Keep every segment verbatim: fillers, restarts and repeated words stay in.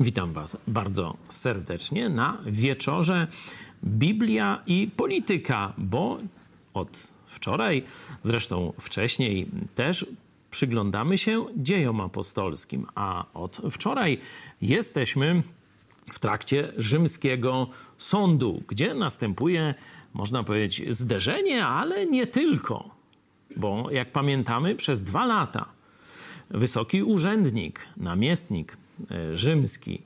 Witam Was bardzo serdecznie na wieczorze Biblia i Polityka, bo od wczoraj, zresztą wcześniej też, przyglądamy się dziejom apostolskim, a od wczoraj jesteśmy w trakcie rzymskiego sądu, gdzie następuje, można powiedzieć, zderzenie, ale nie tylko, bo jak pamiętamy, przez dwa lata wysoki urzędnik, namiestnik rzymski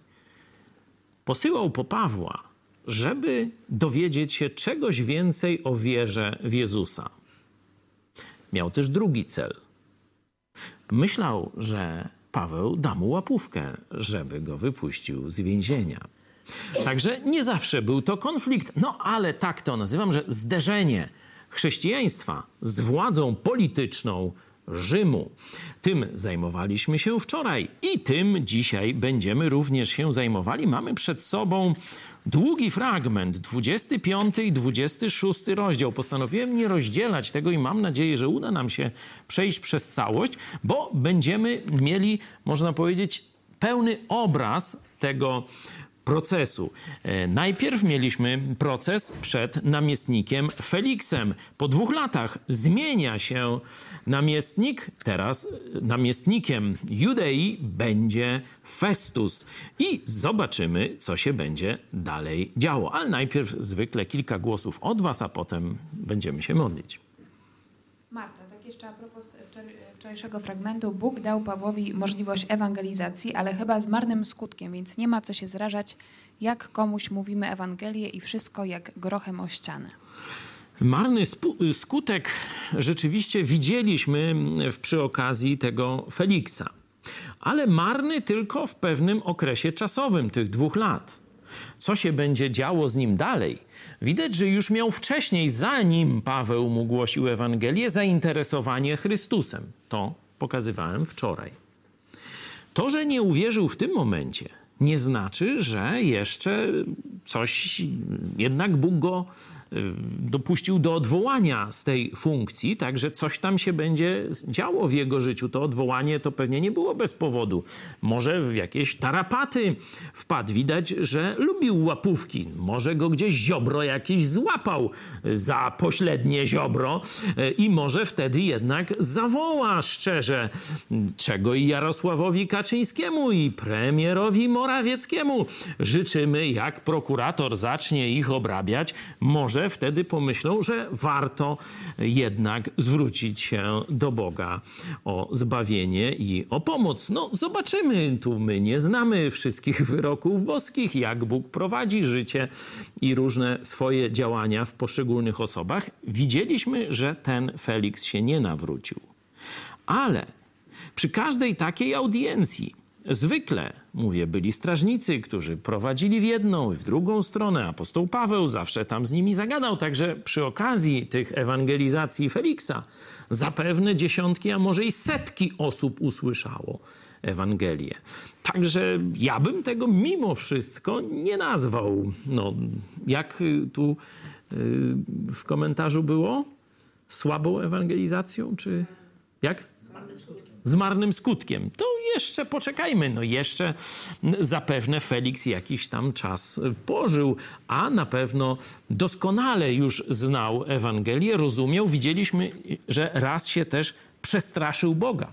posyłał po Pawła, żeby dowiedzieć się czegoś więcej o wierze w Jezusa. Miał też drugi cel. Myślał, że Paweł da mu łapówkę, żeby go wypuścił z więzienia. Także nie zawsze był to konflikt, no ale tak to nazywam, że zderzenie chrześcijaństwa z władzą polityczną Rzymu. Tym zajmowaliśmy się wczoraj i tym dzisiaj będziemy również się zajmowali. Mamy przed sobą długi fragment, dwudziesty piąty i dwudziesty szósty rozdział. Postanowiłem nie rozdzielać tego i mam nadzieję, że uda nam się przejść przez całość, bo będziemy mieli, można powiedzieć, pełny obraz tego procesu. Najpierw mieliśmy proces przed namiestnikiem Feliksem. Po dwóch latach zmienia się namiestnik. Teraz namiestnikiem Judei będzie Festus. I zobaczymy, co się będzie dalej działo. Ale najpierw zwykle kilka głosów od Was, a potem będziemy się modlić. Marta, tak jeszcze a propos wczorajszego fragmentu. Bóg dał Pawłowi możliwość ewangelizacji, ale chyba z marnym skutkiem, więc nie ma co się zrażać, jak komuś mówimy Ewangelię i wszystko jak grochem o ścianę. Marny skutek rzeczywiście widzieliśmy przy okazji tego Feliksa, ale marny tylko w pewnym okresie czasowym tych dwóch lat. Co się będzie działo z nim dalej? Widać, że już miał wcześniej, zanim Paweł mu głosił Ewangelię, zainteresowanie Chrystusem. To pokazywałem wczoraj. To, że nie uwierzył w tym momencie, nie znaczy, że jeszcze coś, jednak Bóg go dopuścił do odwołania z tej funkcji, także coś tam się będzie działo w jego życiu. To odwołanie to pewnie nie było bez powodu. Może w jakieś tarapaty wpadł. Widać, że lubił łapówki. Może go gdzieś Ziobro jakiś złapał za poślednie Ziobro i może wtedy jednak zawoła szczerze, czego i Jarosławowi Kaczyńskiemu i premierowi Morawieckiemu życzymy, jak prokurator zacznie ich obrabiać, może wtedy pomyślą, że warto jednak zwrócić się do Boga o zbawienie i o pomoc. No zobaczymy, tu my nie znamy wszystkich wyroków boskich, jak Bóg prowadzi życie i różne swoje działania w poszczególnych osobach. Widzieliśmy, że ten Feliks się nie nawrócił. Ale przy każdej takiej audiencji zwykle, mówię, byli strażnicy, którzy prowadzili w jedną i w drugą stronę. Apostoł Paweł zawsze tam z nimi zagadał. Także przy okazji tych ewangelizacji Feliksa zapewne dziesiątki, a może i setki osób usłyszało Ewangelię. Także ja bym tego mimo wszystko nie nazwał. No, jak tu w komentarzu było? Słabą ewangelizacją? Czy jak? Z marnym skutkiem. To jeszcze poczekajmy. No jeszcze zapewne Feliks jakiś tam czas pożył, a na pewno doskonale już znał Ewangelię, rozumiał. Widzieliśmy, że raz się też przestraszył Boga,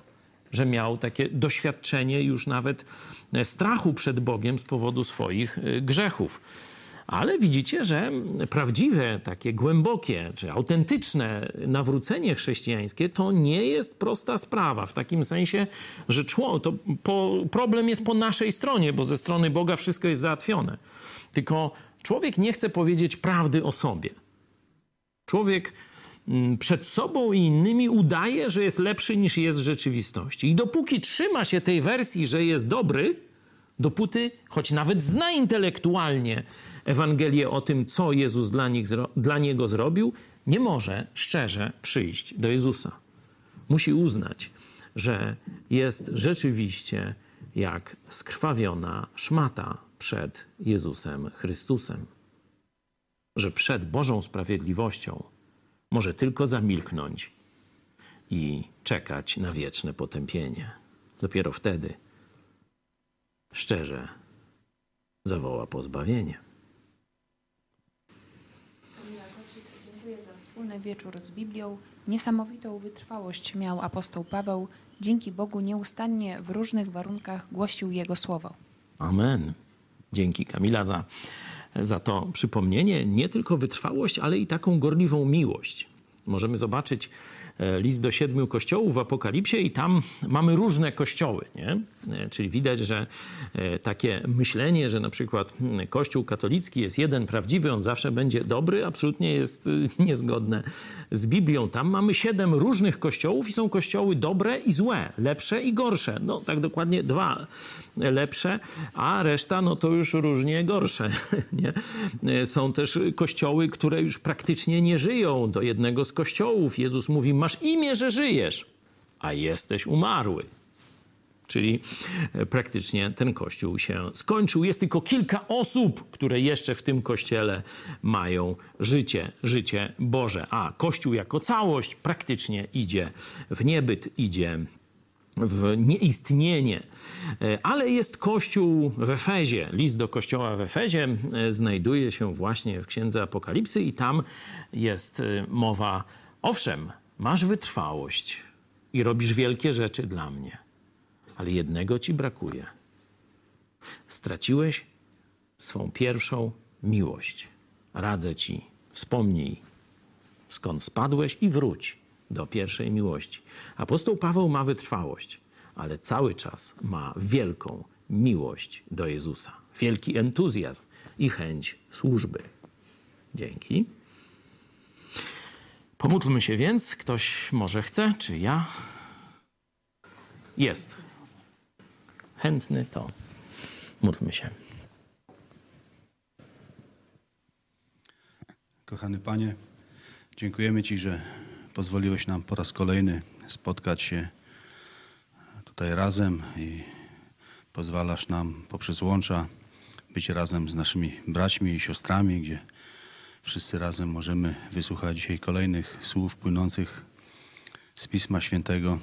że miał takie doświadczenie już nawet strachu przed Bogiem z powodu swoich grzechów. Ale widzicie, że prawdziwe, takie głębokie, czy autentyczne nawrócenie chrześcijańskie to nie jest prosta sprawa. W takim sensie, że to po, problem jest po naszej stronie, bo ze strony Boga wszystko jest załatwione. Tylko człowiek nie chce powiedzieć prawdy o sobie. Człowiek przed sobą i innymi udaje, że jest lepszy niż jest w rzeczywistości. I dopóki trzyma się tej wersji, że jest dobry, dopóty, choć nawet zna intelektualnie Ewangelię o tym, co Jezus dla, nich, dla niego zrobił, nie może szczerze przyjść do Jezusa. Musi uznać, że jest rzeczywiście jak skrwawiona szmata przed Jezusem Chrystusem. Że przed Bożą sprawiedliwością może tylko zamilknąć i czekać na wieczne potępienie. Dopiero wtedy szczerze zawoła pozbawienie. Dziękuję za wspólny wieczór z Biblią. Niesamowitą wytrwałość miał apostoł Paweł. Dzięki Bogu nieustannie w różnych warunkach głosił Jego słowo. Amen. Dzięki Kamila za, za to przypomnienie. Nie tylko wytrwałość, ale i taką gorliwą miłość. Możemy zobaczyć list do siedmiu kościołów w Apokalipsie i tam mamy różne kościoły, nie? Czyli widać, że takie myślenie, że na przykład Kościół katolicki jest jeden prawdziwy, on zawsze będzie dobry, absolutnie jest niezgodne z Biblią. Tam mamy siedem różnych kościołów i są kościoły dobre i złe, lepsze i gorsze. No tak dokładnie dwa lepsze, a reszta no to już różnie gorsze, nie? Są też kościoły, które już praktycznie nie żyją. Do jednego z kościołów Jezus mówi: masz imię, że żyjesz, a jesteś umarły. Czyli praktycznie ten kościół się skończył. Jest tylko kilka osób, które jeszcze w tym kościele mają życie, życie Boże. A kościół jako całość praktycznie idzie w niebyt, idzie w nieistnienie. Ale jest Kościół w Efezie. List do Kościoła w Efezie znajduje się właśnie w Księdze Apokalipsy i tam jest mowa: owszem, masz wytrwałość i robisz wielkie rzeczy dla mnie, ale jednego ci brakuje. Straciłeś swą pierwszą miłość. Radzę ci, wspomnij, skąd spadłeś i wróć do pierwszej miłości. Apostoł Paweł ma wytrwałość, ale cały czas ma wielką miłość do Jezusa. Wielki entuzjazm i chęć służby. Dzięki. Pomódlmy się więc. Ktoś może chce, czy ja? Jest. Chętny to. Módlmy się. Kochany Panie, dziękujemy Ci, że pozwoliłeś nam po raz kolejny spotkać się tutaj razem i pozwalasz nam poprzez łącza być razem z naszymi braćmi i siostrami, gdzie wszyscy razem możemy wysłuchać dzisiaj kolejnych słów płynących z Pisma Świętego.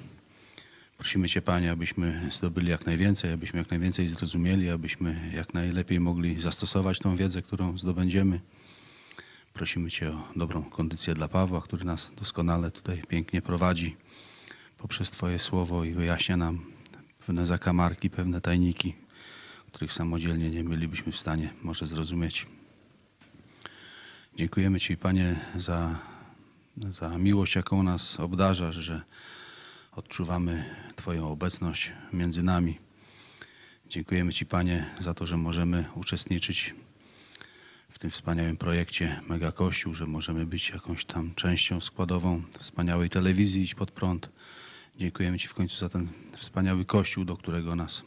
Prosimy Cię, Panie, abyśmy zdobyli jak najwięcej, abyśmy jak najwięcej zrozumieli, abyśmy jak najlepiej mogli zastosować tą wiedzę, którą zdobędziemy. Prosimy Cię o dobrą kondycję dla Pawła, który nas doskonale tutaj pięknie prowadzi poprzez Twoje słowo i wyjaśnia nam pewne zakamarki, pewne tajniki, których samodzielnie nie bylibyśmy w stanie może zrozumieć. Dziękujemy Ci, Panie, za, za miłość, jaką nas obdarzasz, że odczuwamy Twoją obecność między nami. Dziękujemy Ci, Panie, za to, że możemy uczestniczyć w tym wspaniałym projekcie Mega Kościół, że możemy być jakąś tam częścią składową wspaniałej telewizji Idź Pod Prąd. Dziękujemy Ci w końcu za ten wspaniały Kościół, do którego nas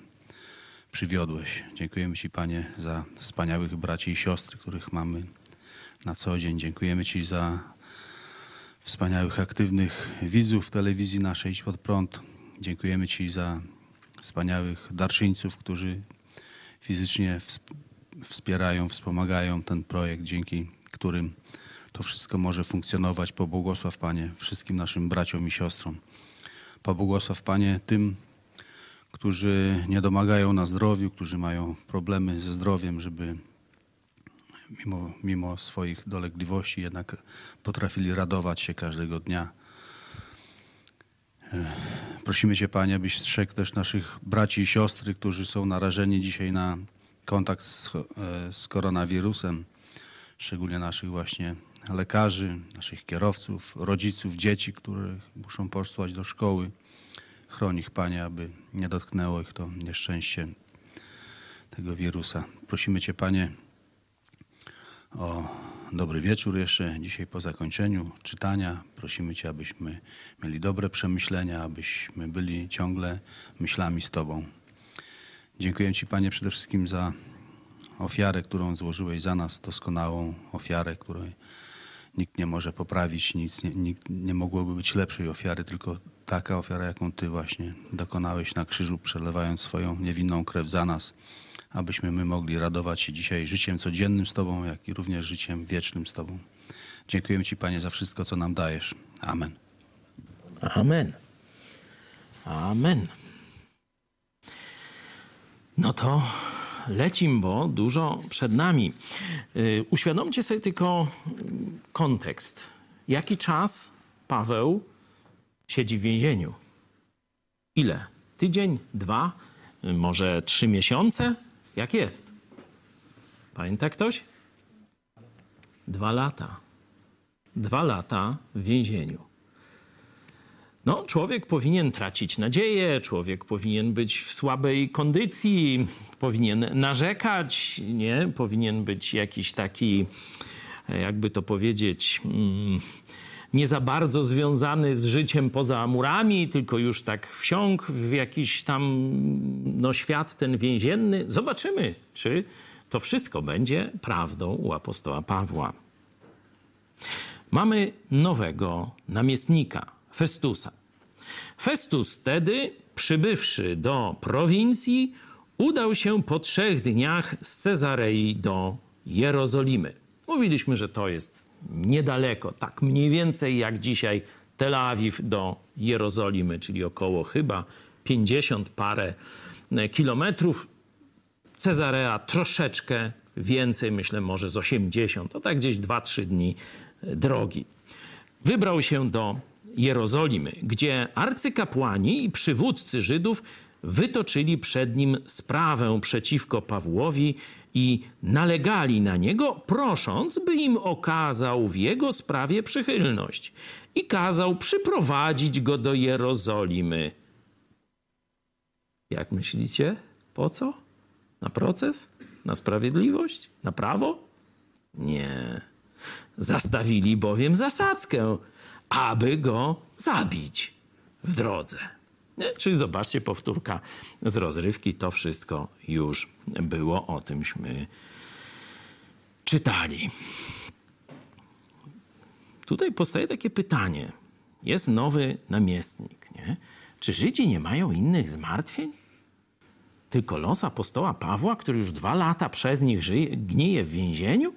przywiodłeś. Dziękujemy Ci, Panie, za wspaniałych braci i siostry, których mamy na co dzień. Dziękujemy Ci za wspaniałych, aktywnych widzów telewizji naszej Idź Pod Prąd. Dziękujemy Ci za wspaniałych darczyńców, którzy fizycznie wspierają, wspomagają ten projekt, dzięki którym to wszystko może funkcjonować. Pobłogosław, Panie, wszystkim naszym braciom i siostrom. Pobłogosław, Panie, tym, którzy nie domagają na zdrowiu, którzy mają problemy ze zdrowiem, żeby mimo, mimo swoich dolegliwości jednak potrafili radować się każdego dnia. Prosimy Cię, Panie, abyś strzegł też naszych braci i siostry, którzy są narażeni dzisiaj na kontakt z, z koronawirusem, szczególnie naszych właśnie lekarzy, naszych kierowców, rodziców, dzieci, których muszą posłać do szkoły. Chroń ich, Panie, aby nie dotknęło ich to nieszczęście tego wirusa. Prosimy Cię, Panie, o dobry wieczór jeszcze dzisiaj po zakończeniu czytania. Prosimy Cię, abyśmy mieli dobre przemyślenia, abyśmy byli ciągle myślami z Tobą. Dziękuję Ci, Panie, przede wszystkim za ofiarę, którą złożyłeś za nas, doskonałą ofiarę, której nikt nie może poprawić, nic nie, nikt nie mogłoby być lepszej ofiary, tylko taka ofiara, jaką Ty właśnie dokonałeś na krzyżu, przelewając swoją niewinną krew za nas, abyśmy my mogli radować się dzisiaj życiem codziennym z Tobą, jak i również życiem wiecznym z Tobą. Dziękuję Ci, Panie, za wszystko, co nam dajesz. Amen. Amen. Amen. No to lecim, bo dużo przed nami. Uświadomcie sobie tylko kontekst. Jaki czas Paweł siedzi w więzieniu? Ile? Tydzień? Dwa? Może trzy miesiące? Jak jest? Pamięta ktoś? Dwa lata. Dwa lata w więzieniu. No, człowiek powinien tracić nadzieję, człowiek powinien być w słabej kondycji, powinien narzekać, nie? Powinien być jakiś taki, jakby to powiedzieć, nie za bardzo związany z życiem poza murami, tylko już tak wsiąkł w jakiś tam no, świat ten więzienny. Zobaczymy, czy to wszystko będzie prawdą u apostoła Pawła. Mamy nowego namiestnika, Festusa. Festus wtedy, przybywszy do prowincji, udał się po trzech dniach z Cezarei do Jerozolimy. Mówiliśmy, że to jest niedaleko, tak mniej więcej jak dzisiaj Tel Awiw do Jerozolimy, czyli około chyba pięćdziesiąt parę kilometrów. Cezarea troszeczkę więcej, myślę może z osiemdziesiąt, to tak gdzieś dwa trzy dni drogi. Wybrał się do Jerozolimy, gdzie arcykapłani i przywódcy Żydów wytoczyli przed nim sprawę przeciwko Pawłowi i nalegali na niego, prosząc, by im okazał w jego sprawie przychylność i kazał przyprowadzić go do Jerozolimy. Jak myślicie? Po co? Na proces? Na sprawiedliwość? Na prawo? Nie. Zastawili bowiem zasadzkę, aby go zabić w drodze. Czyli zobaczcie, powtórka z rozrywki, to wszystko już było, o tymśmy czytali. Tutaj powstaje takie pytanie. Jest nowy namiestnik, nie? Czy Żydzi nie mają innych zmartwień? Tylko los apostoła Pawła, który już dwa lata przez nich żyje, gnije w więzieniu?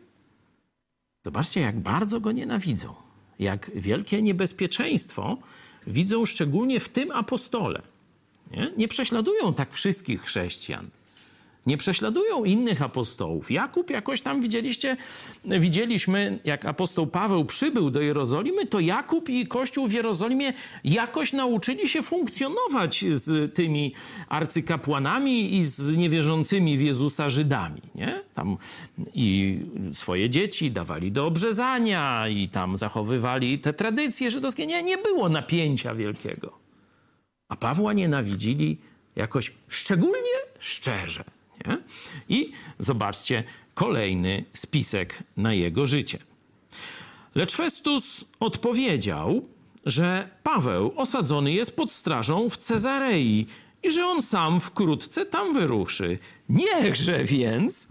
Zobaczcie, jak bardzo go nienawidzą. Jak wielkie niebezpieczeństwo widzą szczególnie w tym apostole. Nie? Nie prześladują tak wszystkich chrześcijan. Nie prześladują innych apostołów. Jakub jakoś tam widzieliście, widzieliśmy, jak apostoł Paweł przybył do Jerozolimy, to Jakub i Kościół w Jerozolimie jakoś nauczyli się funkcjonować z tymi arcykapłanami i z niewierzącymi w Jezusa Żydami. Nie? Tam i swoje dzieci dawali do obrzezania i tam zachowywali te tradycje żydowskie. Nie, nie było napięcia wielkiego. A Pawła nienawidzili jakoś szczególnie szczerze. Nie? I zobaczcie kolejny spisek na jego życie. Lecz Festus odpowiedział, że Paweł osadzony jest pod strażą w Cezarei i że on sam wkrótce tam wyruszy. Niechże więc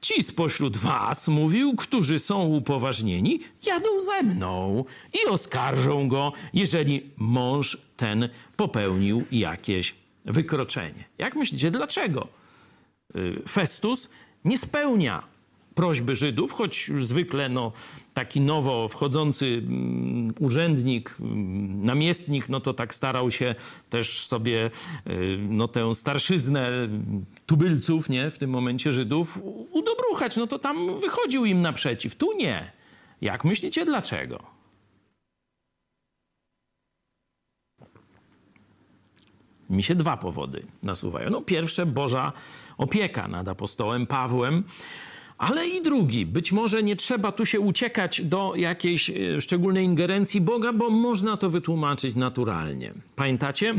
ci spośród was, mówił, którzy są upoważnieni, jadą ze mną i oskarżą go, jeżeli mąż ten popełnił jakieś wykroczenie. Jak myślicie, dlaczego? Festus nie spełnia prośby Żydów, choć zwykle no, taki nowo wchodzący urzędnik, namiestnik, no to tak starał się też sobie no, tę starszyznę tubylców, nie, w tym momencie Żydów, udobruchać. No to tam wychodził im naprzeciw. Tu nie. Jak myślicie, dlaczego? Mi się dwa powody nasuwają. No pierwsze, Boża opieka nad apostołem Pawłem, ale i drugi, być może nie trzeba tu się uciekać do jakiejś szczególnej ingerencji Boga, bo można to wytłumaczyć naturalnie. Pamiętacie,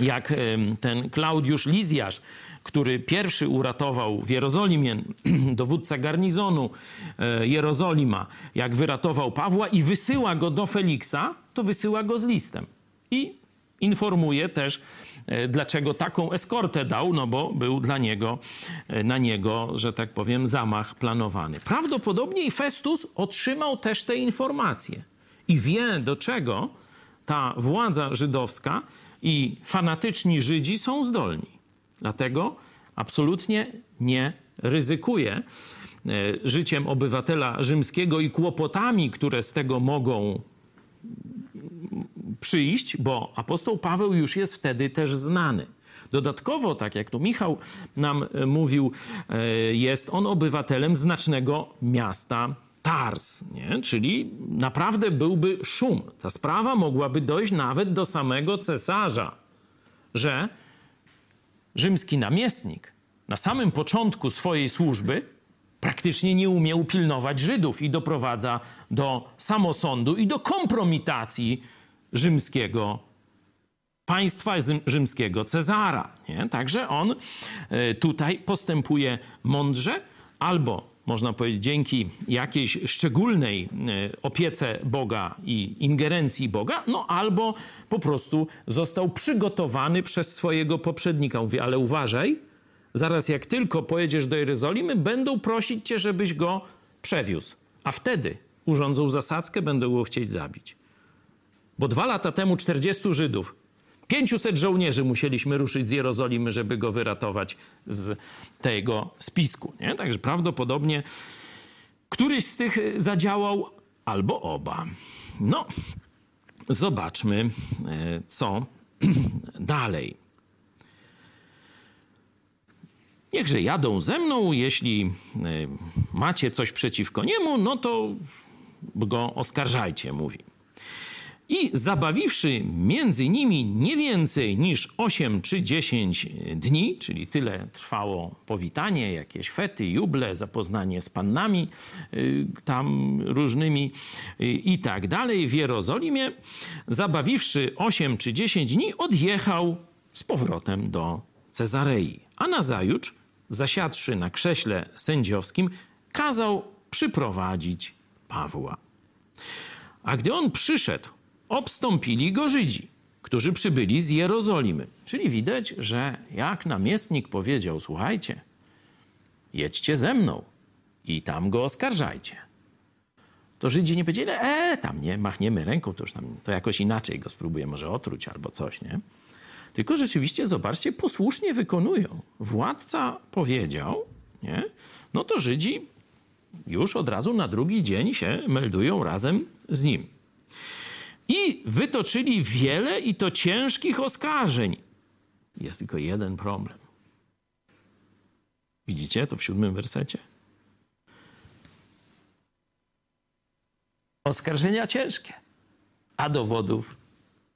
jak ten Klaudiusz Lizjasz, który pierwszy uratował w Jerozolimie, dowódca garnizonu Jerozolima, jak wyratował Pawła i wysyła go do Feliksa, to wysyła go z listem. I informuje też, dlaczego taką eskortę dał, no bo był dla niego, na niego, że tak powiem, zamach planowany. Prawdopodobnie i Festus otrzymał też te informacje i wie, do czego ta władza żydowska i fanatyczni Żydzi są zdolni. Dlatego absolutnie nie ryzykuje życiem obywatela rzymskiego i kłopotami, które z tego mogą przyjść, bo apostoł Paweł już jest wtedy też znany. Dodatkowo, tak jak tu Michał nam mówił, jest on obywatelem znacznego miasta Tars, nie? Czyli naprawdę byłby szum. Ta sprawa mogłaby dojść nawet do samego cesarza, że rzymski namiestnik na samym początku swojej służby praktycznie nie umiał pilnować Żydów i doprowadza do samosądu i do kompromitacji rzymskiego państwa rzymskiego Cezara. Nie? Także on tutaj postępuje mądrze, albo można powiedzieć dzięki jakiejś szczególnej opiece Boga i ingerencji Boga, no albo po prostu został przygotowany przez swojego poprzednika. Mówi, ale uważaj, zaraz jak tylko pojedziesz do Jerozolimy, będą prosić cię, żebyś go przewiózł. A wtedy urządzą zasadzkę, będą go chcieć zabić. Bo dwa lata temu czterdziestu Żydów, pięciuset żołnierzy musieliśmy ruszyć z Jerozolimy, żeby go wyratować z tego spisku. Nie? Także prawdopodobnie któryś z tych zadziałał albo oba. No, zobaczmy, co dalej. Niechże jadą ze mną, jeśli macie coś przeciwko niemu, no to go oskarżajcie, mówi. I zabawiwszy między nimi nie więcej niż osiem czy dziesięć dni, czyli tyle trwało powitanie, jakieś fety, juble, zapoznanie z pannami tam różnymi i tak dalej w Jerozolimie, zabawiwszy osiem czy dziesięć dni, odjechał z powrotem do Cezarei. A nazajutrz, zasiadłszy na krześle sędziowskim, kazał przyprowadzić Pawła. A gdy on przyszedł, obstąpili go Żydzi, którzy przybyli z Jerozolimy. Czyli widać, że jak namiestnik powiedział, słuchajcie, jedźcie ze mną i tam go oskarżajcie. To Żydzi nie powiedzieli, e, tam nie, machniemy ręką, to już tam, to jakoś inaczej go spróbuję może otruć albo coś, nie? Tylko rzeczywiście, zobaczcie, posłusznie wykonują. Władca powiedział, nie? No to Żydzi już od razu na drugi dzień się meldują razem z nim. I wytoczyli wiele i to ciężkich oskarżeń. Jest tylko jeden problem. Widzicie to w siódmym wersecie? Oskarżenia ciężkie, a dowodów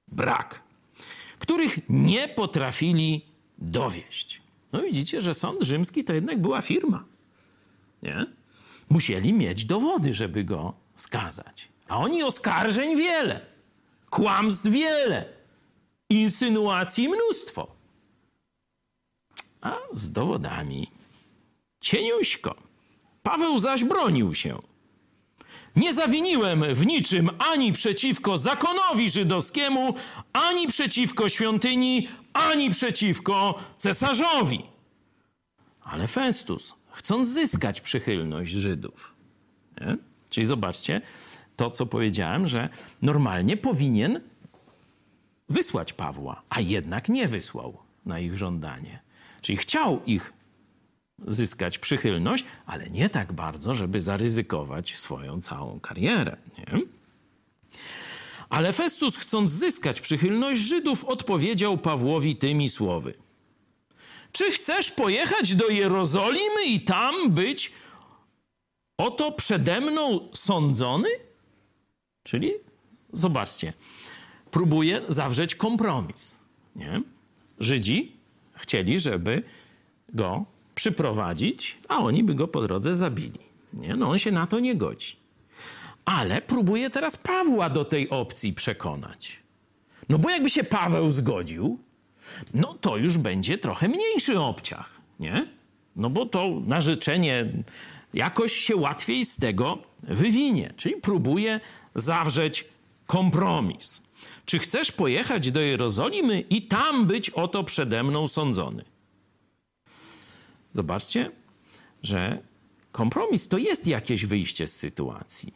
brak, których nie potrafili dowieść. No widzicie, że sąd rzymski to jednak była firma. Nie? Musieli mieć dowody, żeby go skazać. A oni oskarżeń wiele. Kłamstw wiele, insynuacji mnóstwo, a z dowodami cieniuśko. Paweł zaś bronił się. Nie zawiniłem w niczym ani przeciwko zakonowi żydowskiemu, ani przeciwko świątyni, ani przeciwko cesarzowi. Ale Festus, chcąc zyskać przychylność Żydów, nie? Czyli zobaczcie, to, co powiedziałem, że normalnie powinien wysłać Pawła, a jednak nie wysłał na ich żądanie. Czyli chciał ich zyskać przychylność, ale nie tak bardzo, żeby zaryzykować swoją całą karierę. Nie? Ale Festus, chcąc zyskać przychylność Żydów, odpowiedział Pawłowi tymi słowy. Czy chcesz pojechać do Jerozolimy i tam być oto przede mną sądzony? Czyli, zobaczcie, próbuje zawrzeć kompromis. Nie? Żydzi chcieli, żeby go przyprowadzić, a oni by go po drodze zabili. Nie? No on się na to nie godzi. Ale próbuje teraz Pawła do tej opcji przekonać. No bo jakby się Paweł zgodził, no to już będzie trochę mniejszy obciach. Nie? No bo to na życzenie jakoś się łatwiej z tego wywinie. Czyli próbuje zawrzeć kompromis. Czy chcesz pojechać do Jerozolimy i tam być oto przede mną sądzony? Zobaczcie, że kompromis to jest jakieś wyjście z sytuacji,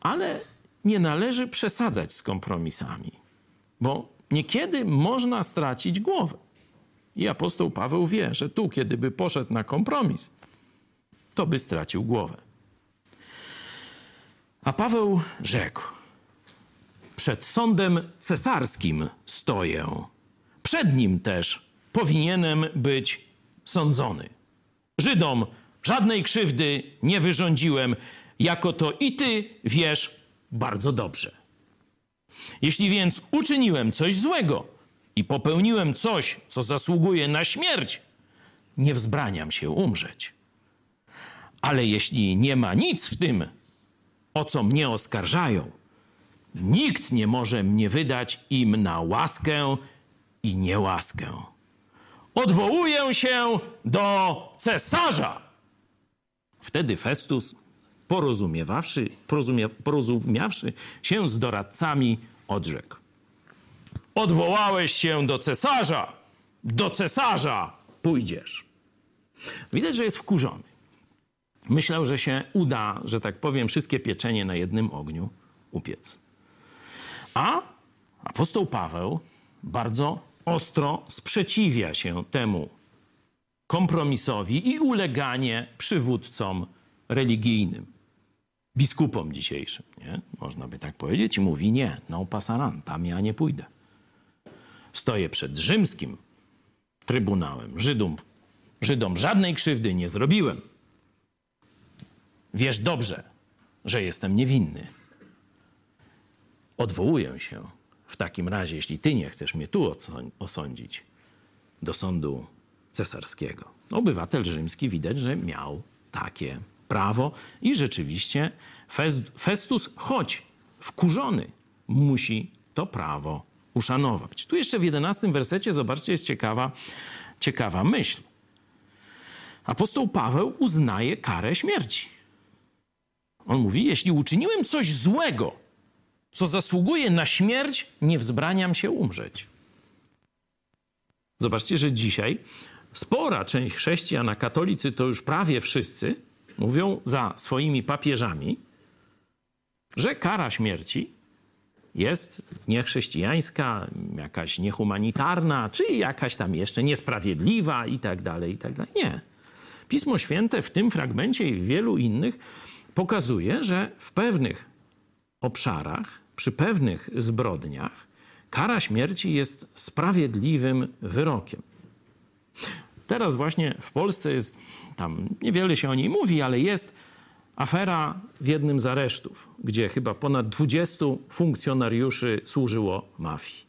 ale nie należy przesadzać z kompromisami, bo niekiedy można stracić głowę. I apostoł Paweł wie, że tu, kiedy by poszedł na kompromis, to by stracił głowę. A Paweł rzekł, przed sądem cesarskim stoję, przed nim też powinienem być sądzony. Żydom żadnej krzywdy nie wyrządziłem, jako to i ty wiesz bardzo dobrze. Jeśli więc uczyniłem coś złego i popełniłem coś, co zasługuje na śmierć, nie wzbraniam się umrzeć. Ale jeśli nie ma nic w tym, o co mnie oskarżają, nikt nie może mnie wydać im na łaskę i niełaskę. Odwołuję się do cesarza. Wtedy Festus, porozumiewawszy, porozumia, porozumiawszy się z doradcami, odrzekł. Odwołałeś się do cesarza, do cesarza pójdziesz. Widać, że jest wkurzony. Myślał, że się uda, że tak powiem, wszystkie pieczenie na jednym ogniu upiec. A apostoł Paweł bardzo ostro sprzeciwia się temu kompromisowi i uleganie przywódcom religijnym. Biskupom dzisiejszym, nie? Można by tak powiedzieć. Mówi nie, no pasaran, tam ja nie pójdę. Stoję przed rzymskim trybunałem. Żydom, Żydom żadnej krzywdy nie zrobiłem. Wiesz dobrze, że jestem niewinny. Odwołuję się w takim razie, jeśli ty nie chcesz mnie tu osądzić, do sądu cesarskiego. Obywatel rzymski widać, że miał takie prawo i rzeczywiście Festus, choć wkurzony, musi to prawo uszanować. Tu jeszcze w jedenastym wersecie, zobaczcie, jest ciekawa, ciekawa myśl. Apostoł Paweł uznaje karę śmierci. On mówi, jeśli uczyniłem coś złego, co zasługuje na śmierć, nie wzbraniam się umrzeć. Zobaczcie, że dzisiaj spora część chrześcijan, a katolicy to już prawie wszyscy, mówią za swoimi papieżami, że kara śmierci jest niechrześcijańska, jakaś niehumanitarna, czy jakaś tam jeszcze niesprawiedliwa i tak dalej, i tak dalej. Nie. Pismo Święte w tym fragmencie i w wielu innych pokazuje, że w pewnych obszarach, przy pewnych zbrodniach kara śmierci jest sprawiedliwym wyrokiem. Teraz właśnie w Polsce jest, tam niewiele się o niej mówi, ale jest afera w jednym z aresztów, gdzie chyba ponad dwudziestu funkcjonariuszy służyło mafii.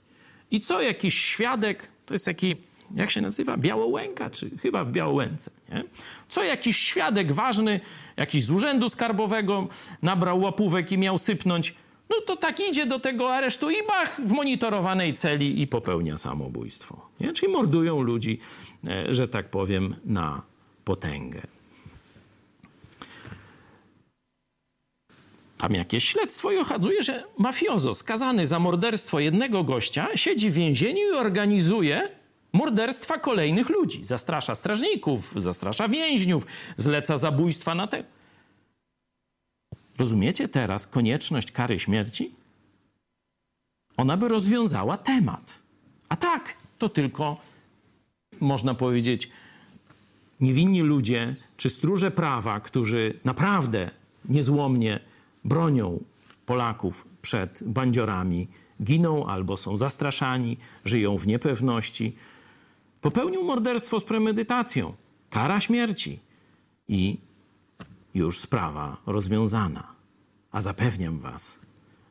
I co jakiś świadek, to jest taki, jak się nazywa, Białołęka, czy chyba w Białołęce, nie? Co jakiś świadek ważny, jakiś z urzędu skarbowego nabrał łapówek i miał sypnąć, no to tak idzie do tego aresztu i bach, w monitorowanej celi i popełnia samobójstwo, nie? Czyli mordują ludzi, że tak powiem, na potęgę. Tam jakieś śledztwo i okazuje, że mafiozo skazany za morderstwo jednego gościa siedzi w więzieniu i organizuje morderstwa kolejnych ludzi. Zastrasza strażników, zastrasza więźniów, zleca zabójstwa na te... Rozumiecie teraz konieczność kary śmierci? Ona by rozwiązała temat. A tak, to tylko, można powiedzieć, niewinni ludzie czy stróże prawa, którzy naprawdę niezłomnie bronią Polaków przed bandziorami, giną albo są zastraszani, żyją w niepewności. Popełnił morderstwo z premedytacją. Kara śmierci i już sprawa rozwiązana. A zapewniam was,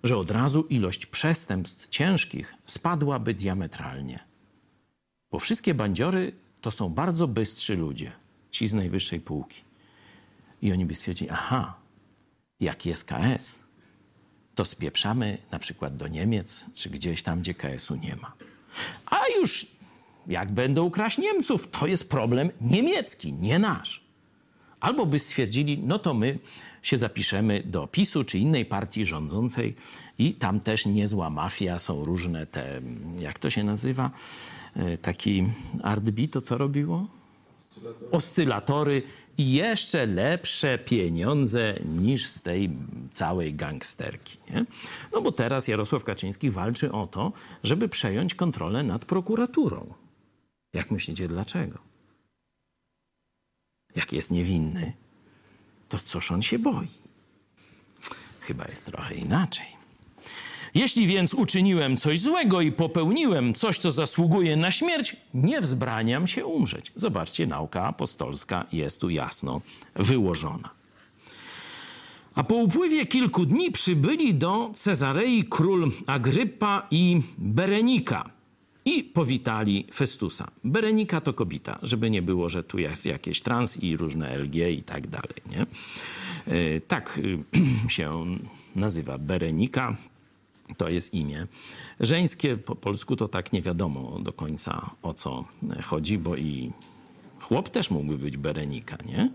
że od razu ilość przestępstw ciężkich spadłaby diametralnie. Bo wszystkie bandziory to są bardzo bystrzy ludzie, ci z najwyższej półki. I oni by stwierdzili, aha, jak jest K S, to spieprzamy na przykład do Niemiec, czy gdzieś tam, gdzie K S-u nie ma. A już jak będą kraść Niemców, to jest problem niemiecki, nie nasz. Albo by stwierdzili, no to my się zapiszemy do PiS-u czy innej partii rządzącej i tam też niezła mafia, są różne te, jak to się nazywa, taki Ardbi, to co robiło? Oscylatory. Oscylatory i jeszcze lepsze pieniądze niż z tej całej gangsterki, nie? No bo teraz Jarosław Kaczyński walczy o to, żeby przejąć kontrolę nad prokuraturą. Jak myślicie, dlaczego? Jak jest niewinny, to cóż on się boi? Chyba jest trochę inaczej. Jeśli więc uczyniłem coś złego i popełniłem coś, co zasługuje na śmierć, nie wzbraniam się umrzeć. Zobaczcie, nauka apostolska jest tu jasno wyłożona. A po upływie kilku dni przybyli do Cezarei król Agrypa i Berenika i powitali Festusa. Berenika to kobieta, żeby nie było, że tu jest jakieś trans i różne L G i tak dalej, nie? Yy, tak yy, się nazywa Berenika. To jest imię żeńskie. Po polsku to tak nie wiadomo do końca, o co chodzi, bo i chłop też mógłby być Berenika, nie?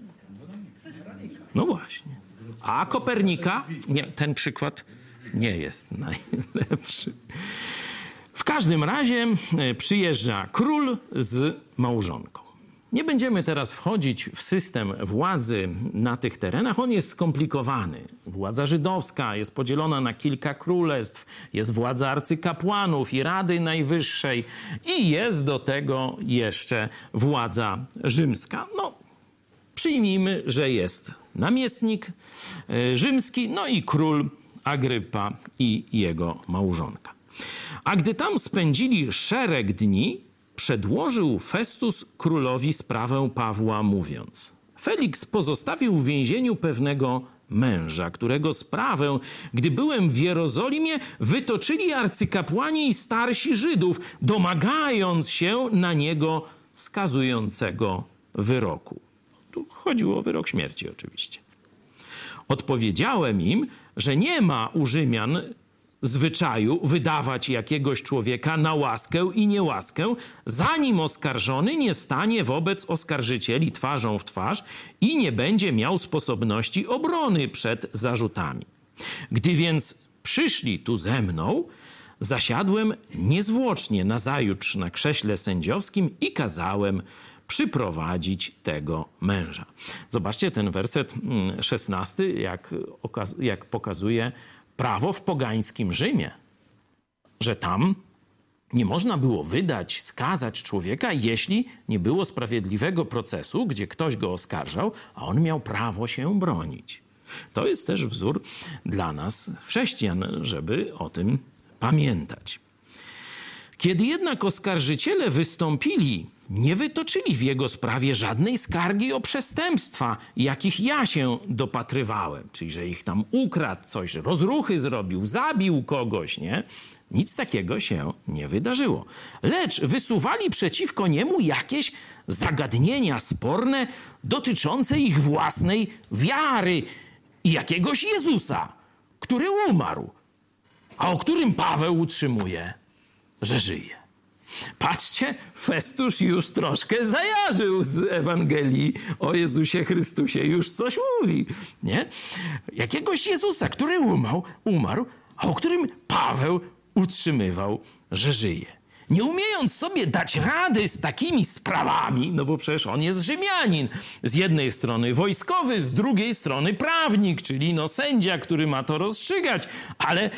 No właśnie. A Kopernika? Nie, ten przykład nie jest najlepszy. W każdym razie przyjeżdża król z małżonką. Nie będziemy teraz wchodzić w system władzy na tych terenach. On jest skomplikowany. Władza żydowska jest podzielona na kilka królestw. Jest władza arcykapłanów i Rady Najwyższej. I jest do tego jeszcze władza rzymska. No, przyjmijmy, że jest namiestnik rzymski, no i król Agrypa i jego małżonka. A gdy tam spędzili szereg dni, przedłożył Festus królowi sprawę Pawła, mówiąc: Feliks pozostawił w więzieniu pewnego męża, którego sprawę, gdy byłem w Jerozolimie, wytoczyli arcykapłani i starsi Żydów, domagając się na niego skazującego wyroku. Tu chodziło o wyrok śmierci oczywiście. Odpowiedziałem im, że nie ma u Rzymian zwyczaju wydawać jakiegoś człowieka na łaskę i niełaskę, zanim oskarżony nie stanie wobec oskarżycieli twarzą w twarz i nie będzie miał sposobności obrony przed zarzutami. Gdy więc przyszli tu ze mną, zasiadłem niezwłocznie nazajutrz na krześle sędziowskim i kazałem przyprowadzić tego męża. Zobaczcie ten werset szesnasty, jak, jak pokazuje prawo w pogańskim Rzymie, że tam nie można było wydać, skazać człowieka, jeśli nie było sprawiedliwego procesu, gdzie ktoś go oskarżał, a on miał prawo się bronić. To jest też wzór dla nas, chrześcijan, żeby o tym pamiętać. Kiedy jednak oskarżyciele wystąpili, nie wytoczyli w jego sprawie żadnej skargi o przestępstwa, jakich ja się dopatrywałem. Czyli, że ich tam ukradł coś, że rozruchy zrobił, zabił kogoś, nie? Nic takiego się nie wydarzyło. Lecz wysuwali przeciwko niemu jakieś zagadnienia sporne dotyczące ich własnej wiary i jakiegoś Jezusa, który umarł, a o którym Paweł utrzymuje, że żyje. Patrzcie, Festusz już troszkę zajarzył z Ewangelii o Jezusie Chrystusie. Już coś mówi, nie? Jakiegoś Jezusa, który umarł, umarł, a o którym Paweł utrzymywał, że żyje. Nie umiejąc sobie dać rady z takimi sprawami, no bo przecież on jest Rzymianin. Z jednej strony wojskowy, z drugiej strony prawnik, czyli no sędzia, który ma to rozstrzygać, ale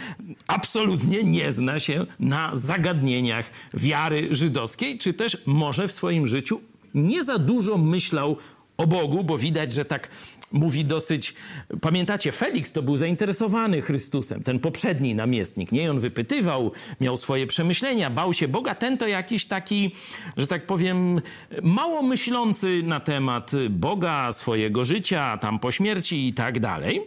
absolutnie nie zna się na zagadnieniach wiary żydowskiej, czy też może w swoim życiu nie za dużo myślał o Bogu, bo widać, że tak mówi dosyć... Pamiętacie, Feliks to był zainteresowany Chrystusem, ten poprzedni namiestnik. Nie, on wypytywał, miał swoje przemyślenia, bał się Boga. Ten to jakiś taki, że tak powiem, mało myślący na temat Boga, swojego życia, tam po śmierci i tak dalej.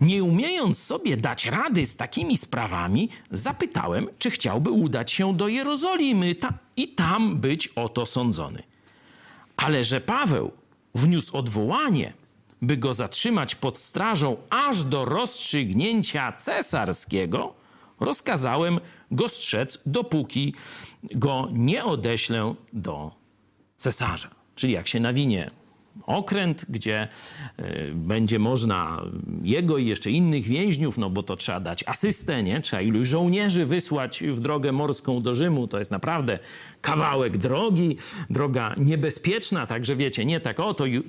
Nie umiejąc sobie dać rady z takimi sprawami, zapytałem, czy chciałby udać się do Jerozolimy ta- i tam być o to sądzony. Ale że Paweł wniósł odwołanie, by go zatrzymać pod strażą aż do rozstrzygnięcia cesarskiego, rozkazałem go strzec, dopóki go nie odeślę do cesarza. Czyli jak się nawinie okręt, gdzie y, będzie można jego i jeszcze innych więźniów, no bo to trzeba dać asystę, nie? Trzeba iluś żołnierzy wysłać w drogę morską do Rzymu. To jest naprawdę kawałek drogi, droga niebezpieczna, także wiecie, nie tak o, to ju,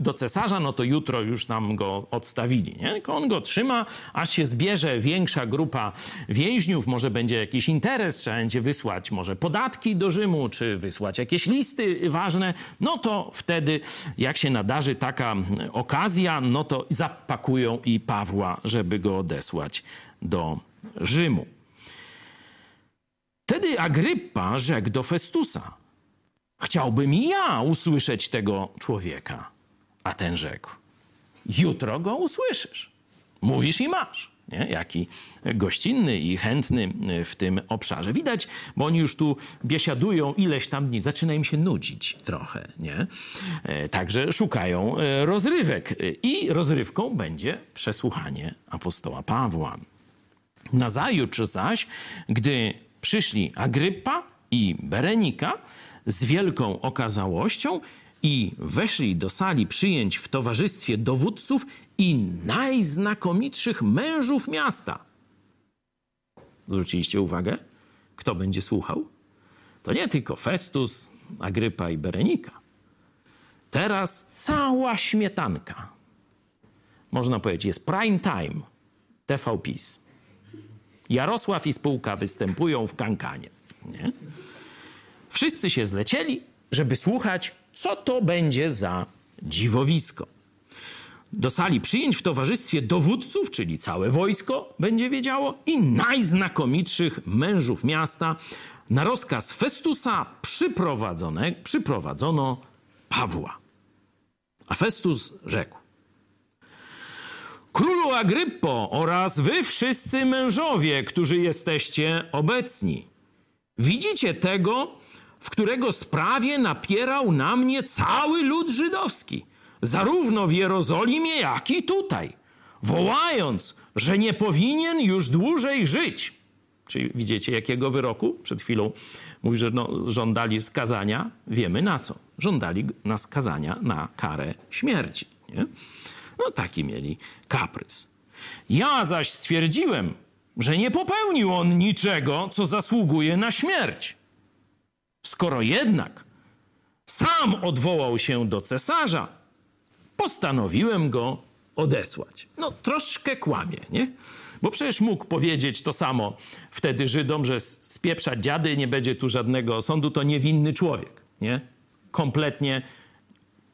do cesarza, no to jutro już nam go odstawili, nie? Tylko on go trzyma, aż się zbierze większa grupa więźniów, może będzie jakiś interes, trzeba będzie wysłać może podatki do Rzymu, czy wysłać jakieś listy ważne, no to wtedy jak się nadarzy taka okazja, no to zapakują i Pawła, żeby go odesłać do Rzymu. Wtedy Agrypa rzekł do Festusa: chciałbym i ja usłyszeć tego człowieka. A ten rzekł: jutro go usłyszysz. Mówisz i masz. Nie? Jaki gościnny i chętny w tym obszarze. Widać, bo oni już tu biesiadują ileś tam dni. Zaczyna im się nudzić trochę. Nie? Także szukają rozrywek. I rozrywką będzie przesłuchanie apostoła Pawła. Nazajutrz zaś, gdy przyszli Agrypa i Berenika z wielką okazałością i weszli do sali przyjęć w towarzystwie dowódców i najznakomitszych mężów miasta. Zwróciliście uwagę? Kto będzie słuchał? To nie tylko Festus, Agrypa i Berenika. Teraz cała śmietanka. Można powiedzieć, jest prime time T V PiS. Jarosław i spółka występują w kankanie. Nie? Wszyscy się zlecieli, żeby słuchać, co to będzie za dziwowisko. Do sali przyjęć w towarzystwie dowódców, czyli całe wojsko będzie wiedziało, i najznakomitszych mężów miasta. Na rozkaz Festusa przyprowadzone, przyprowadzono Pawła. A Festus rzekł: Królu Agrypo oraz wy wszyscy mężowie, którzy jesteście obecni, widzicie tego, w którego sprawie napierał na mnie cały lud żydowski, zarówno w Jerozolimie, jak i tutaj, wołając, że nie powinien już dłużej żyć. Czyli widzicie, jakiego wyroku? Przed chwilą mówi, że no, żądali skazania. Wiemy na co. Żądali na skazania na karę śmierci. Nie? No taki mieli kaprys. Ja zaś stwierdziłem, że nie popełnił on niczego, co zasługuje na śmierć. Skoro jednak sam odwołał się do cesarza, postanowiłem go odesłać. No troszkę kłamie, nie? Bo przecież mógł powiedzieć to samo wtedy Żydom, że z pieprza dziady nie będzie tu żadnego sądu, to niewinny człowiek, nie? Kompletnie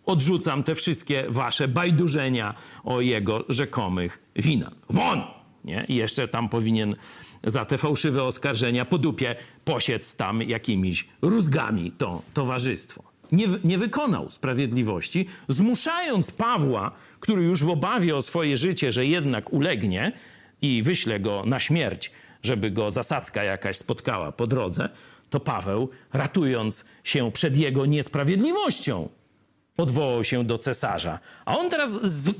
odrzucam te wszystkie wasze bajdurzenia o jego rzekomych winach. Won! Nie? I jeszcze tam powinien za te fałszywe oskarżenia po dupie posiec tam jakimiś rózgami to towarzystwo. Nie, nie wykonał sprawiedliwości, zmuszając Pawła, który już w obawie o swoje życie, że jednak ulegnie i wyśle go na śmierć, żeby go zasadzka jakaś spotkała po drodze, to Paweł, ratując się przed jego niesprawiedliwością, odwołał się do cesarza. A on teraz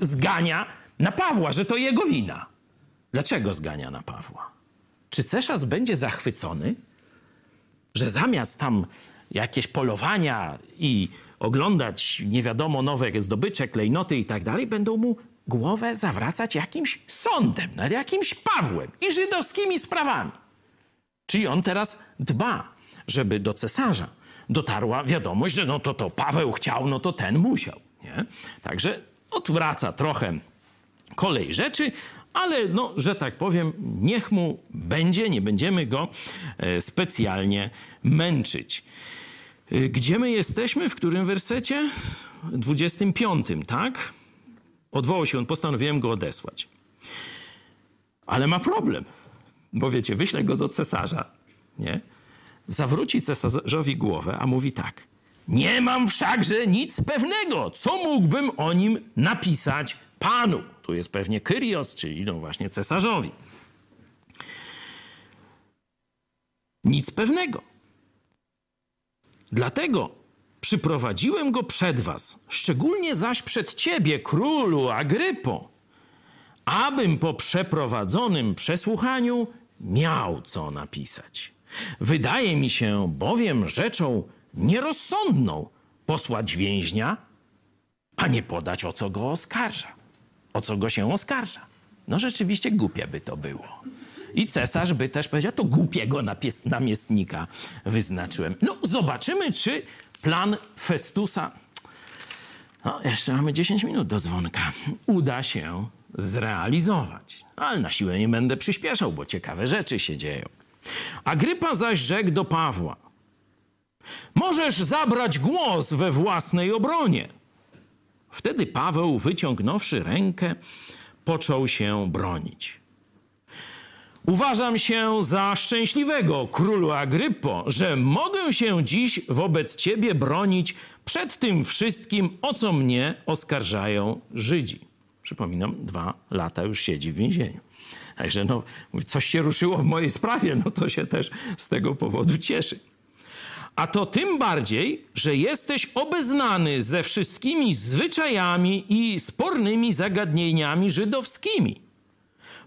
zgania na Pawła, że to jego wina. Dlaczego zgania na Pawła? Czy cesarz będzie zachwycony, że zamiast tam jakieś polowania i oglądać nie wiadomo nowe zdobycze, klejnoty i tak dalej, będą mu głowę zawracać jakimś sądem, nad jakimś Pawłem i żydowskimi sprawami? Czyli on teraz dba, żeby do cesarza dotarła wiadomość, że no to to Paweł chciał, no to ten musiał. Nie? Także odwraca trochę kolej rzeczy, ale no, że tak powiem, niech mu będzie, nie będziemy go specjalnie męczyć. Gdzie my jesteśmy? W którym wersecie? dwudziestym piątym, tak? Odwołał się on, postanowiłem go odesłać. Ale ma problem, bo wiecie, wyślę go do cesarza, nie? Zawróci cesarzowi głowę, a mówi tak: nie mam wszakże nic pewnego, co mógłbym o nim napisać panu. Tu jest pewnie Kyrios, czyli no właśnie cesarzowi. Nic pewnego. Dlatego przyprowadziłem go przed was, szczególnie zaś przed ciebie, królu Agrypo, abym po przeprowadzonym przesłuchaniu miał co napisać. Wydaje mi się bowiem rzeczą nierozsądną posłać więźnia, a nie podać, o co go oskarża. O co go się oskarża? No rzeczywiście głupie by to było. I cesarz by też powiedział, to głupiego namiestnika wyznaczyłem. No zobaczymy, czy plan Festusa, no jeszcze mamy dziesięć minut do dzwonka, uda się zrealizować. Ale na siłę nie będę przyspieszał, bo ciekawe rzeczy się dzieją. Agrypa zaś rzekł do Pawła: możesz zabrać głos we własnej obronie, Wtedy Paweł, wyciągnąwszy rękę, począł się bronić. Uważam się za szczęśliwego, królu Agrypo, że mogę się dziś wobec ciebie bronić przed tym wszystkim, o co mnie oskarżają Żydzi. Przypominam, dwa lata już siedzi w więzieniu. Także no, coś się ruszyło w mojej sprawie, no to się też z tego powodu cieszy. A to tym bardziej, że jesteś obeznany ze wszystkimi zwyczajami i spornymi zagadnieniami żydowskimi.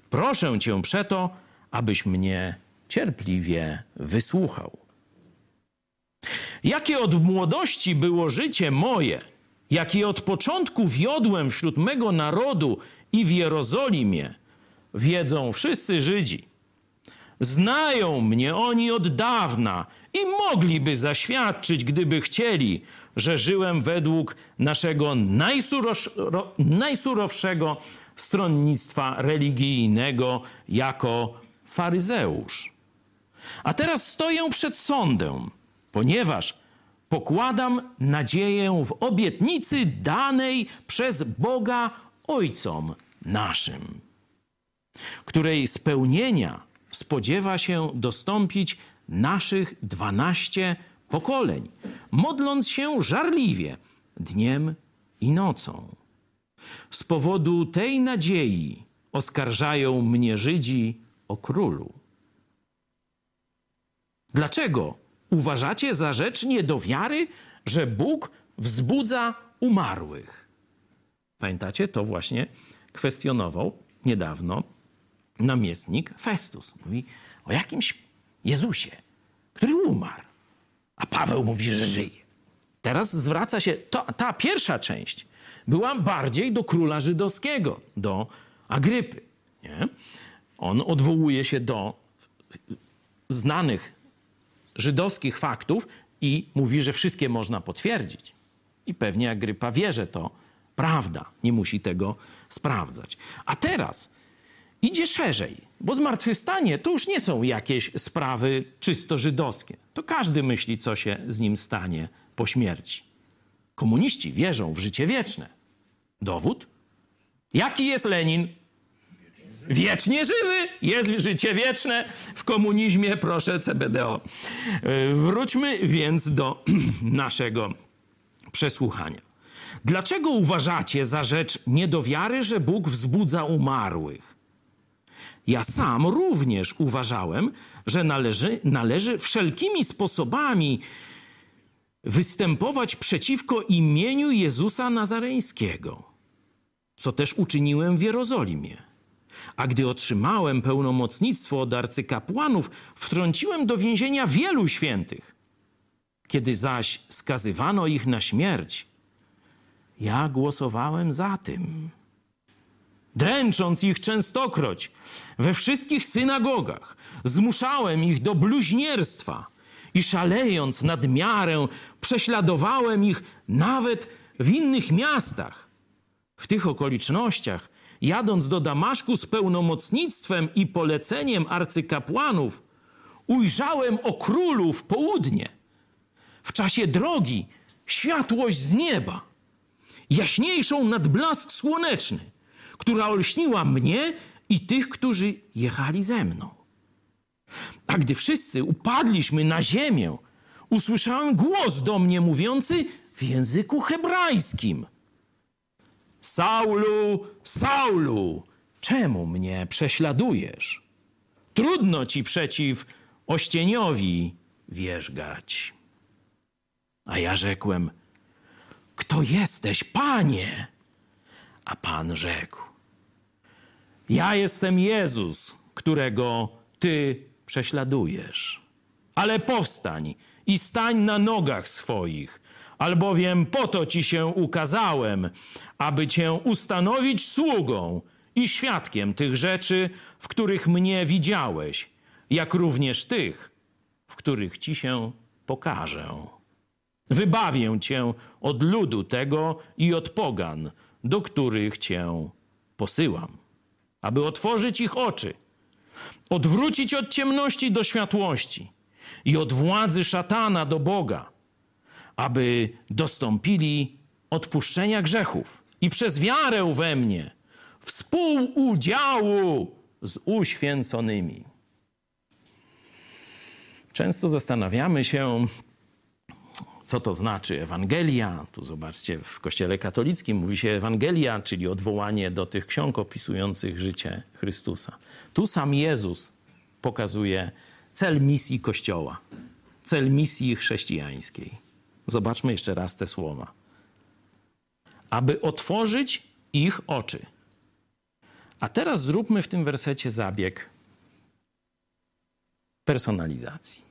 Proszę cię przeto, abyś mnie cierpliwie wysłuchał. Jakie od młodości było życie moje, jakie od początku wiodłem wśród mego narodu i w Jerozolimie, wiedzą wszyscy Żydzi. Znają mnie oni od dawna i mogliby zaświadczyć, gdyby chcieli, że żyłem według naszego najsurowszego stronnictwa religijnego jako faryzeusz. A teraz stoję przed sądem, ponieważ pokładam nadzieję w obietnicy danej przez Boga Ojcom naszym, której spełnienia spodziewa się dostąpić naszych dwanaście pokoleń, modląc się żarliwie dniem i nocą. Z powodu tej nadziei oskarżają mnie Żydzi o królu. Dlaczego uważacie za rzecz nie do wiary, że Bóg wzbudza umarłych? Pamiętacie, to właśnie kwestionował niedawno namiestnik Festus. Mówi o jakimś Jezusie, który umarł, a Paweł mówi, że żyje. Teraz zwraca się, to, ta pierwsza część była bardziej do króla żydowskiego, do Agrypy. Nie? On odwołuje się do znanych żydowskich faktów i mówi, że wszystkie można potwierdzić. I pewnie Agrypa wie, że to prawda, nie musi tego sprawdzać. A teraz idzie szerzej, bo zmartwychwstanie to już nie są jakieś sprawy czysto żydowskie. To każdy myśli, co się z nim stanie po śmierci. Komuniści wierzą w życie wieczne. Dowód? Jaki jest Lenin? Wiecznie żywy! Jest życie wieczne w komunizmie, proszę C B D O. Wróćmy więc do naszego przesłuchania. Dlaczego uważacie za rzecz nie do wiary, że Bóg wzbudza umarłych? Ja sam również uważałem, że należy, należy wszelkimi sposobami występować przeciwko imieniu Jezusa Nazareńskiego, co też uczyniłem w Jerozolimie. A gdy otrzymałem pełnomocnictwo od arcykapłanów, wtrąciłem do więzienia wielu świętych. Kiedy zaś skazywano ich na śmierć, ja głosowałem za tym, dręcząc ich częstokroć we wszystkich synagogach, zmuszałem ich do bluźnierstwa i szalejąc nad miarę, prześladowałem ich nawet w innych miastach. W tych okolicznościach, jadąc do Damaszku z pełnomocnictwem i poleceniem arcykapłanów, ujrzałem o królu w południe. W czasie drogi światłość z nieba, jaśniejszą nad blask słoneczny, która olśniła mnie i tych, którzy jechali ze mną. A gdy wszyscy upadliśmy na ziemię, usłyszałem głos do mnie mówiący w języku hebrajskim. Saulu, Saulu, czemu mnie prześladujesz? Trudno ci przeciw ościeniowi wierzgać. A ja rzekłem, kto jesteś, Panie? A Pan rzekł, ja jestem Jezus, którego ty prześladujesz. Ale powstań i stań na nogach swoich, albowiem po to ci się ukazałem, aby cię ustanowić sługą i świadkiem tych rzeczy, w których mnie widziałeś, jak również tych, w których ci się pokażę. Wybawię cię od ludu tego i od pogan, do których cię posyłam, aby otworzyć ich oczy, odwrócić od ciemności do światłości i od władzy szatana do Boga, aby dostąpili odpuszczenia grzechów i przez wiarę we mnie współudziału z uświęconymi. Często zastanawiamy się, co to znaczy Ewangelia. Tu zobaczcie, w Kościele katolickim mówi się Ewangelia, czyli odwołanie do tych ksiąg opisujących życie Chrystusa. Tu sam Jezus pokazuje cel misji Kościoła, cel misji chrześcijańskiej. Zobaczmy jeszcze raz te słowa. Aby otworzyć ich oczy. A teraz zróbmy w tym wersecie zabieg personalizacji.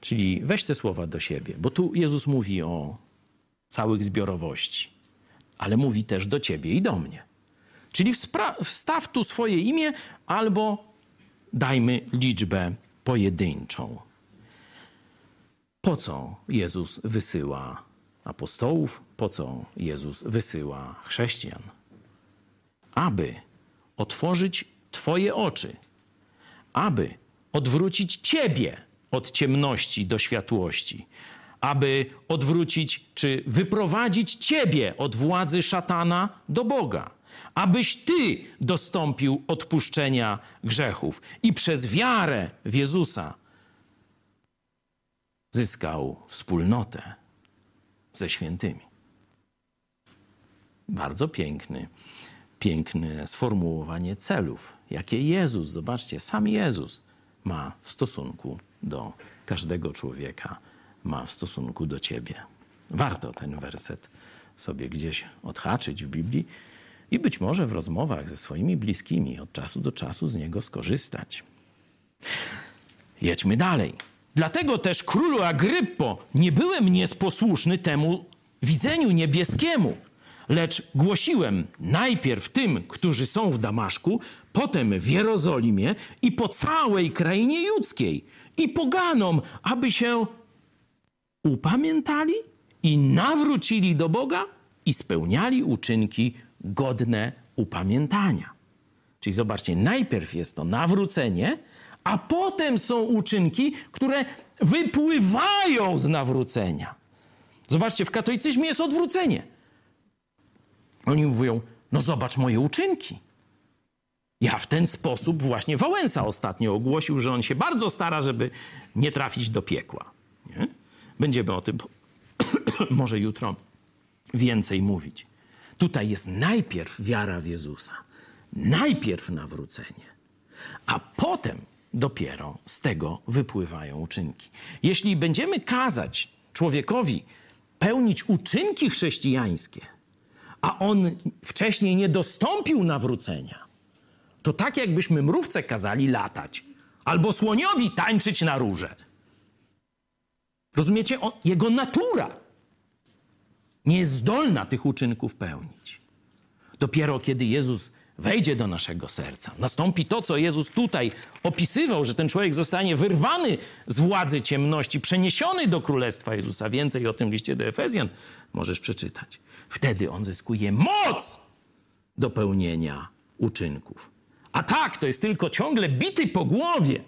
Czyli weź te słowa do siebie, bo tu Jezus mówi o całych zbiorowości, ale mówi też do ciebie i do mnie. Czyli wstaw tu swoje imię albo dajmy liczbę pojedynczą. Po co Jezus wysyła apostołów? Po co Jezus wysyła chrześcijan? Aby otworzyć twoje oczy, aby odwrócić ciebie od ciemności do światłości, aby odwrócić czy wyprowadzić ciebie od władzy szatana do Boga, abyś ty dostąpił odpuszczenia grzechów i przez wiarę w Jezusa zyskał wspólnotę ze świętymi. Bardzo piękny, piękne sformułowanie celów, jakie Jezus, zobaczcie, sam Jezus ma w stosunku do każdego człowieka, ma w stosunku do ciebie. Warto ten werset sobie gdzieś odhaczyć w Biblii i być może w rozmowach ze swoimi bliskimi od czasu do czasu z niego skorzystać. Jedźmy dalej. Dlatego też, królu Agryppo, nie byłem niesposłuszny temu widzeniu niebieskiemu, lecz głosiłem najpierw tym, którzy są w Damaszku, potem w Jerozolimie i po całej krainie judzkiej i poganom, aby się upamiętali i nawrócili do Boga i spełniali uczynki godne upamiętania. Czyli zobaczcie, najpierw jest to nawrócenie, a potem są uczynki, które wypływają z nawrócenia. Zobaczcie, w katolicyzmie jest odwrócenie. Oni mówią, no zobacz moje uczynki. Ja w ten sposób właśnie Wałęsa ostatnio ogłosił, że on się bardzo stara, żeby nie trafić do piekła. Nie? Będziemy o tym może jutro więcej mówić. Tutaj jest najpierw wiara w Jezusa, najpierw nawrócenie, a potem dopiero z tego wypływają uczynki. Jeśli będziemy kazać człowiekowi pełnić uczynki chrześcijańskie, a on wcześniej nie dostąpił nawrócenia, to tak jakbyśmy mrówce kazali latać albo słoniowi tańczyć na rurze. Rozumiecie? On, jego natura nie jest zdolna tych uczynków pełnić. Dopiero kiedy Jezus wejdzie do naszego serca, nastąpi to, co Jezus tutaj opisywał, że ten człowiek zostanie wyrwany z władzy ciemności, przeniesiony do Królestwa Jezusa. Więcej o tym w liście do Efezjan możesz przeczytać. Wtedy on zyskuje moc do pełnienia uczynków. A tak, to jest tylko ciągle bity po głowie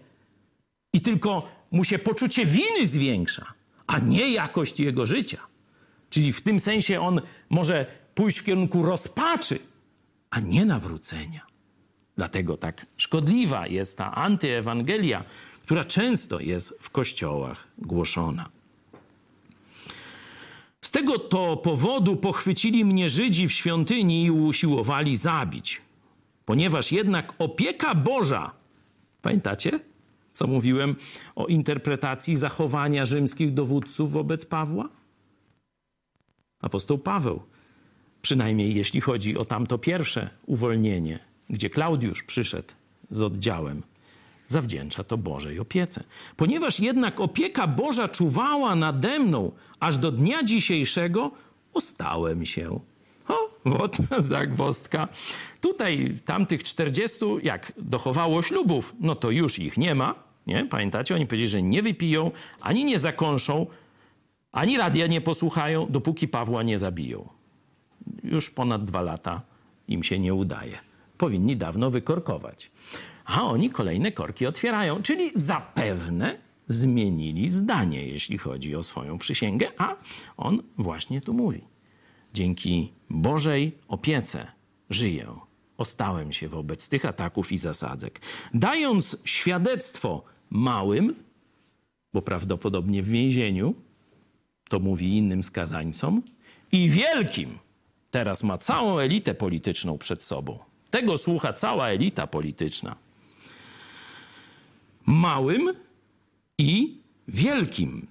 i tylko mu się poczucie winy zwiększa, a nie jakość jego życia. Czyli w tym sensie on może pójść w kierunku rozpaczy, a nie nawrócenia. Dlatego tak szkodliwa jest ta antyewangelia, która często jest w kościołach głoszona. Z tego to powodu pochwycili mnie Żydzi w świątyni i usiłowali zabić. Ponieważ jednak opieka Boża, pamiętacie, co mówiłem o interpretacji zachowania rzymskich dowódców wobec Pawła? Apostoł Paweł, przynajmniej jeśli chodzi o tamto pierwsze uwolnienie, gdzie Klaudiusz przyszedł z oddziałem, zawdzięcza to Bożej opiece. Ponieważ jednak opieka Boża czuwała nade mną, aż do dnia dzisiejszego ostałem się. O, wot, zagwozdka. Tutaj tamtych czterdziestu, jak dochowało ślubów, no to już ich nie ma. Nie? Pamiętacie? Oni powiedzieli, że nie wypiją, ani nie zakąszą, ani radia nie posłuchają, dopóki Pawła nie zabiją. Już ponad dwa lata im się nie udaje. Powinni dawno wykorkować. A oni kolejne korki otwierają, czyli zapewne zmienili zdanie, jeśli chodzi o swoją przysięgę, a on właśnie tu mówi. Dzięki Bożej opiece żyję. Ostałem się wobec tych ataków i zasadzek. Dając świadectwo małym, bo prawdopodobnie w więzieniu, to mówi innym skazańcom, i wielkim, teraz ma całą elitę polityczną przed sobą. Tego słucha cała elita polityczna. Małym i wielkim.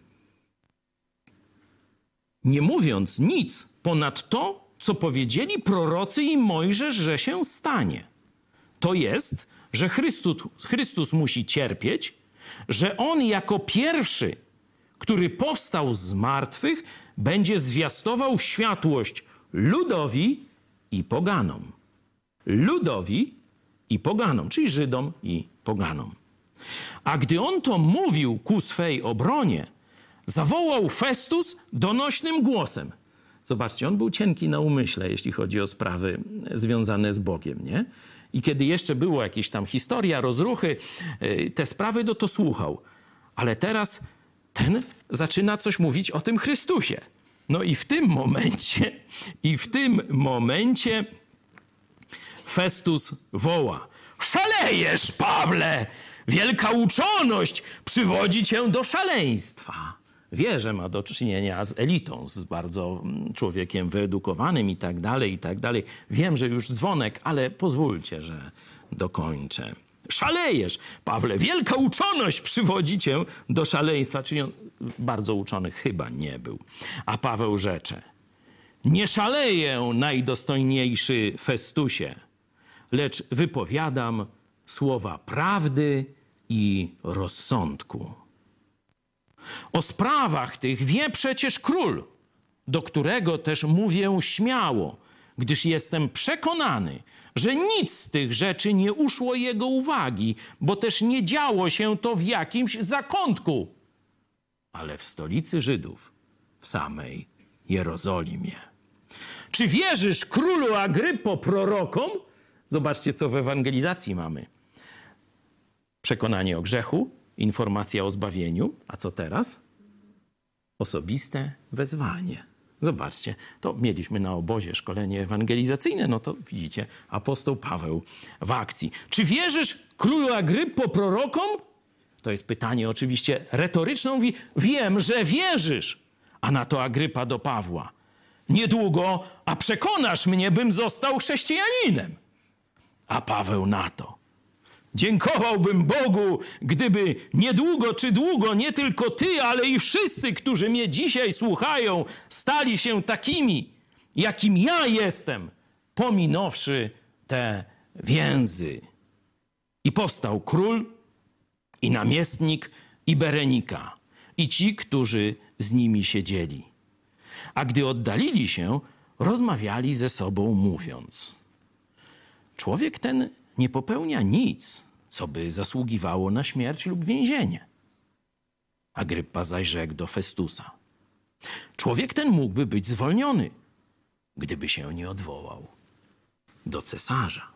Nie mówiąc nic ponad to, co powiedzieli prorocy i Mojżesz, że się stanie. To jest, że Chrystus, Chrystus musi cierpieć, że On jako pierwszy, który powstał z martwych, będzie zwiastował światłość ludowi i poganom. Ludowi i poganom, czyli Żydom i poganom. A gdy on to mówił ku swej obronie, zawołał Festus donośnym głosem. Zobaczcie, on był cienki na umyśle, jeśli chodzi o sprawy związane z Bogiem, nie? I kiedy jeszcze była jakaś tam historia, rozruchy, te sprawy, no to słuchał. Ale teraz ten zaczyna coś mówić o tym Chrystusie. No i w tym momencie, i w tym momencie Festus woła. Szalejesz, Pawle! Wielka uczoność przywodzi cię do szaleństwa. Wie, że ma do czynienia z elitą, z bardzo człowiekiem wyedukowanym i tak dalej, i tak dalej. Wiem, że już dzwonek, ale pozwólcie, że dokończę. Szalejesz, Pawle, wielka uczoność przywodzi cię do szaleństwa. Czyli on bardzo uczony chyba nie był. A Paweł rzecze. Nie szaleję, najdostojniejszy Festusie, lecz wypowiadam słowa prawdy i rozsądku. O sprawach tych wie przecież król, do którego też mówię śmiało, gdyż jestem przekonany, że nic z tych rzeczy nie uszło jego uwagi, bo też nie działo się to w jakimś zakątku, ale w stolicy Żydów, w samej Jerozolimie. Czy wierzysz, królu Agrypo, prorokom? Zobaczcie, co w ewangelizacji mamy. Przekonanie o grzechu, informacja o zbawieniu, a co teraz? Osobiste wezwanie. Zobaczcie, to mieliśmy na obozie szkolenie ewangelizacyjne, no to widzicie, apostoł Paweł w akcji. Czy wierzysz, królu Agrypo, prorokom? To jest pytanie oczywiście retoryczne. Mówi, wiem, że wierzysz. A na to Agrypa do Pawła. Niedługo, a przekonasz mnie, bym został chrześcijaninem. A Paweł na to. Dziękowałbym Bogu, gdyby niedługo czy długo nie tylko ty, ale i wszyscy, którzy mnie dzisiaj słuchają, stali się takimi, jakim ja jestem, pominąwszy te więzy. I powstał król, i namiestnik, i Berenika, i ci, którzy z nimi siedzieli. A gdy oddalili się, rozmawiali ze sobą, mówiąc. Człowiek ten nie popełnia nic, co by zasługiwało na śmierć lub więzienie. Agrypa zaś rzekł do Festusa. Człowiek ten mógłby być zwolniony, gdyby się nie odwołał do cesarza.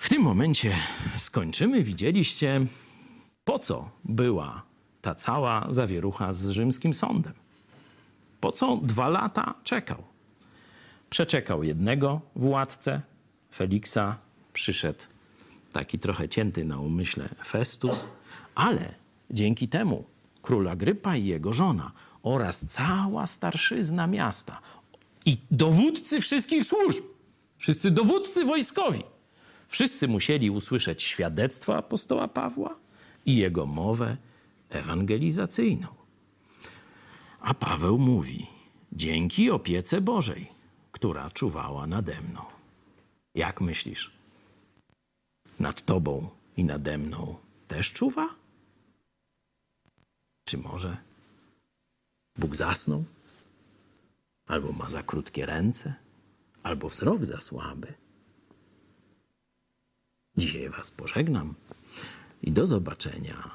W tym momencie skończymy. Widzieliście, po co była ta cała zawierucha z rzymskim sądem. Po co dwa lata czekał? Przeczekał jednego władcę, Feliksa, przyszedł taki trochę cięty na umyśle Festus, ale dzięki temu król Agrypa i jego żona oraz cała starszyzna miasta i dowódcy wszystkich służb, wszyscy dowódcy wojskowi, wszyscy musieli usłyszeć świadectwo apostoła Pawła i jego mowę ewangelizacyjną. A Paweł mówi, dzięki opiece Bożej, która czuwała nade mną. Jak myślisz? Nad tobą i nade mną też czuwa? Czy może Bóg zasnął? Albo ma za krótkie ręce? Albo wzrok za słaby? Dzisiaj was pożegnam i do zobaczenia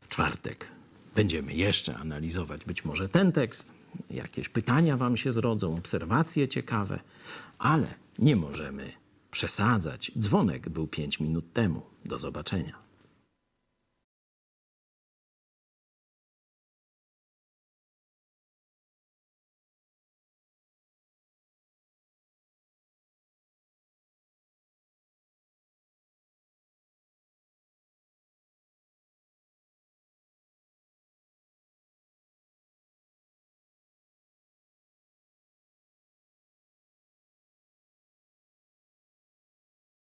w czwartek. Będziemy jeszcze analizować być może ten tekst. Jakieś pytania wam się zrodzą, obserwacje ciekawe, ale nie możemy przesadzać. Dzwonek był pięć minut temu. Do zobaczenia.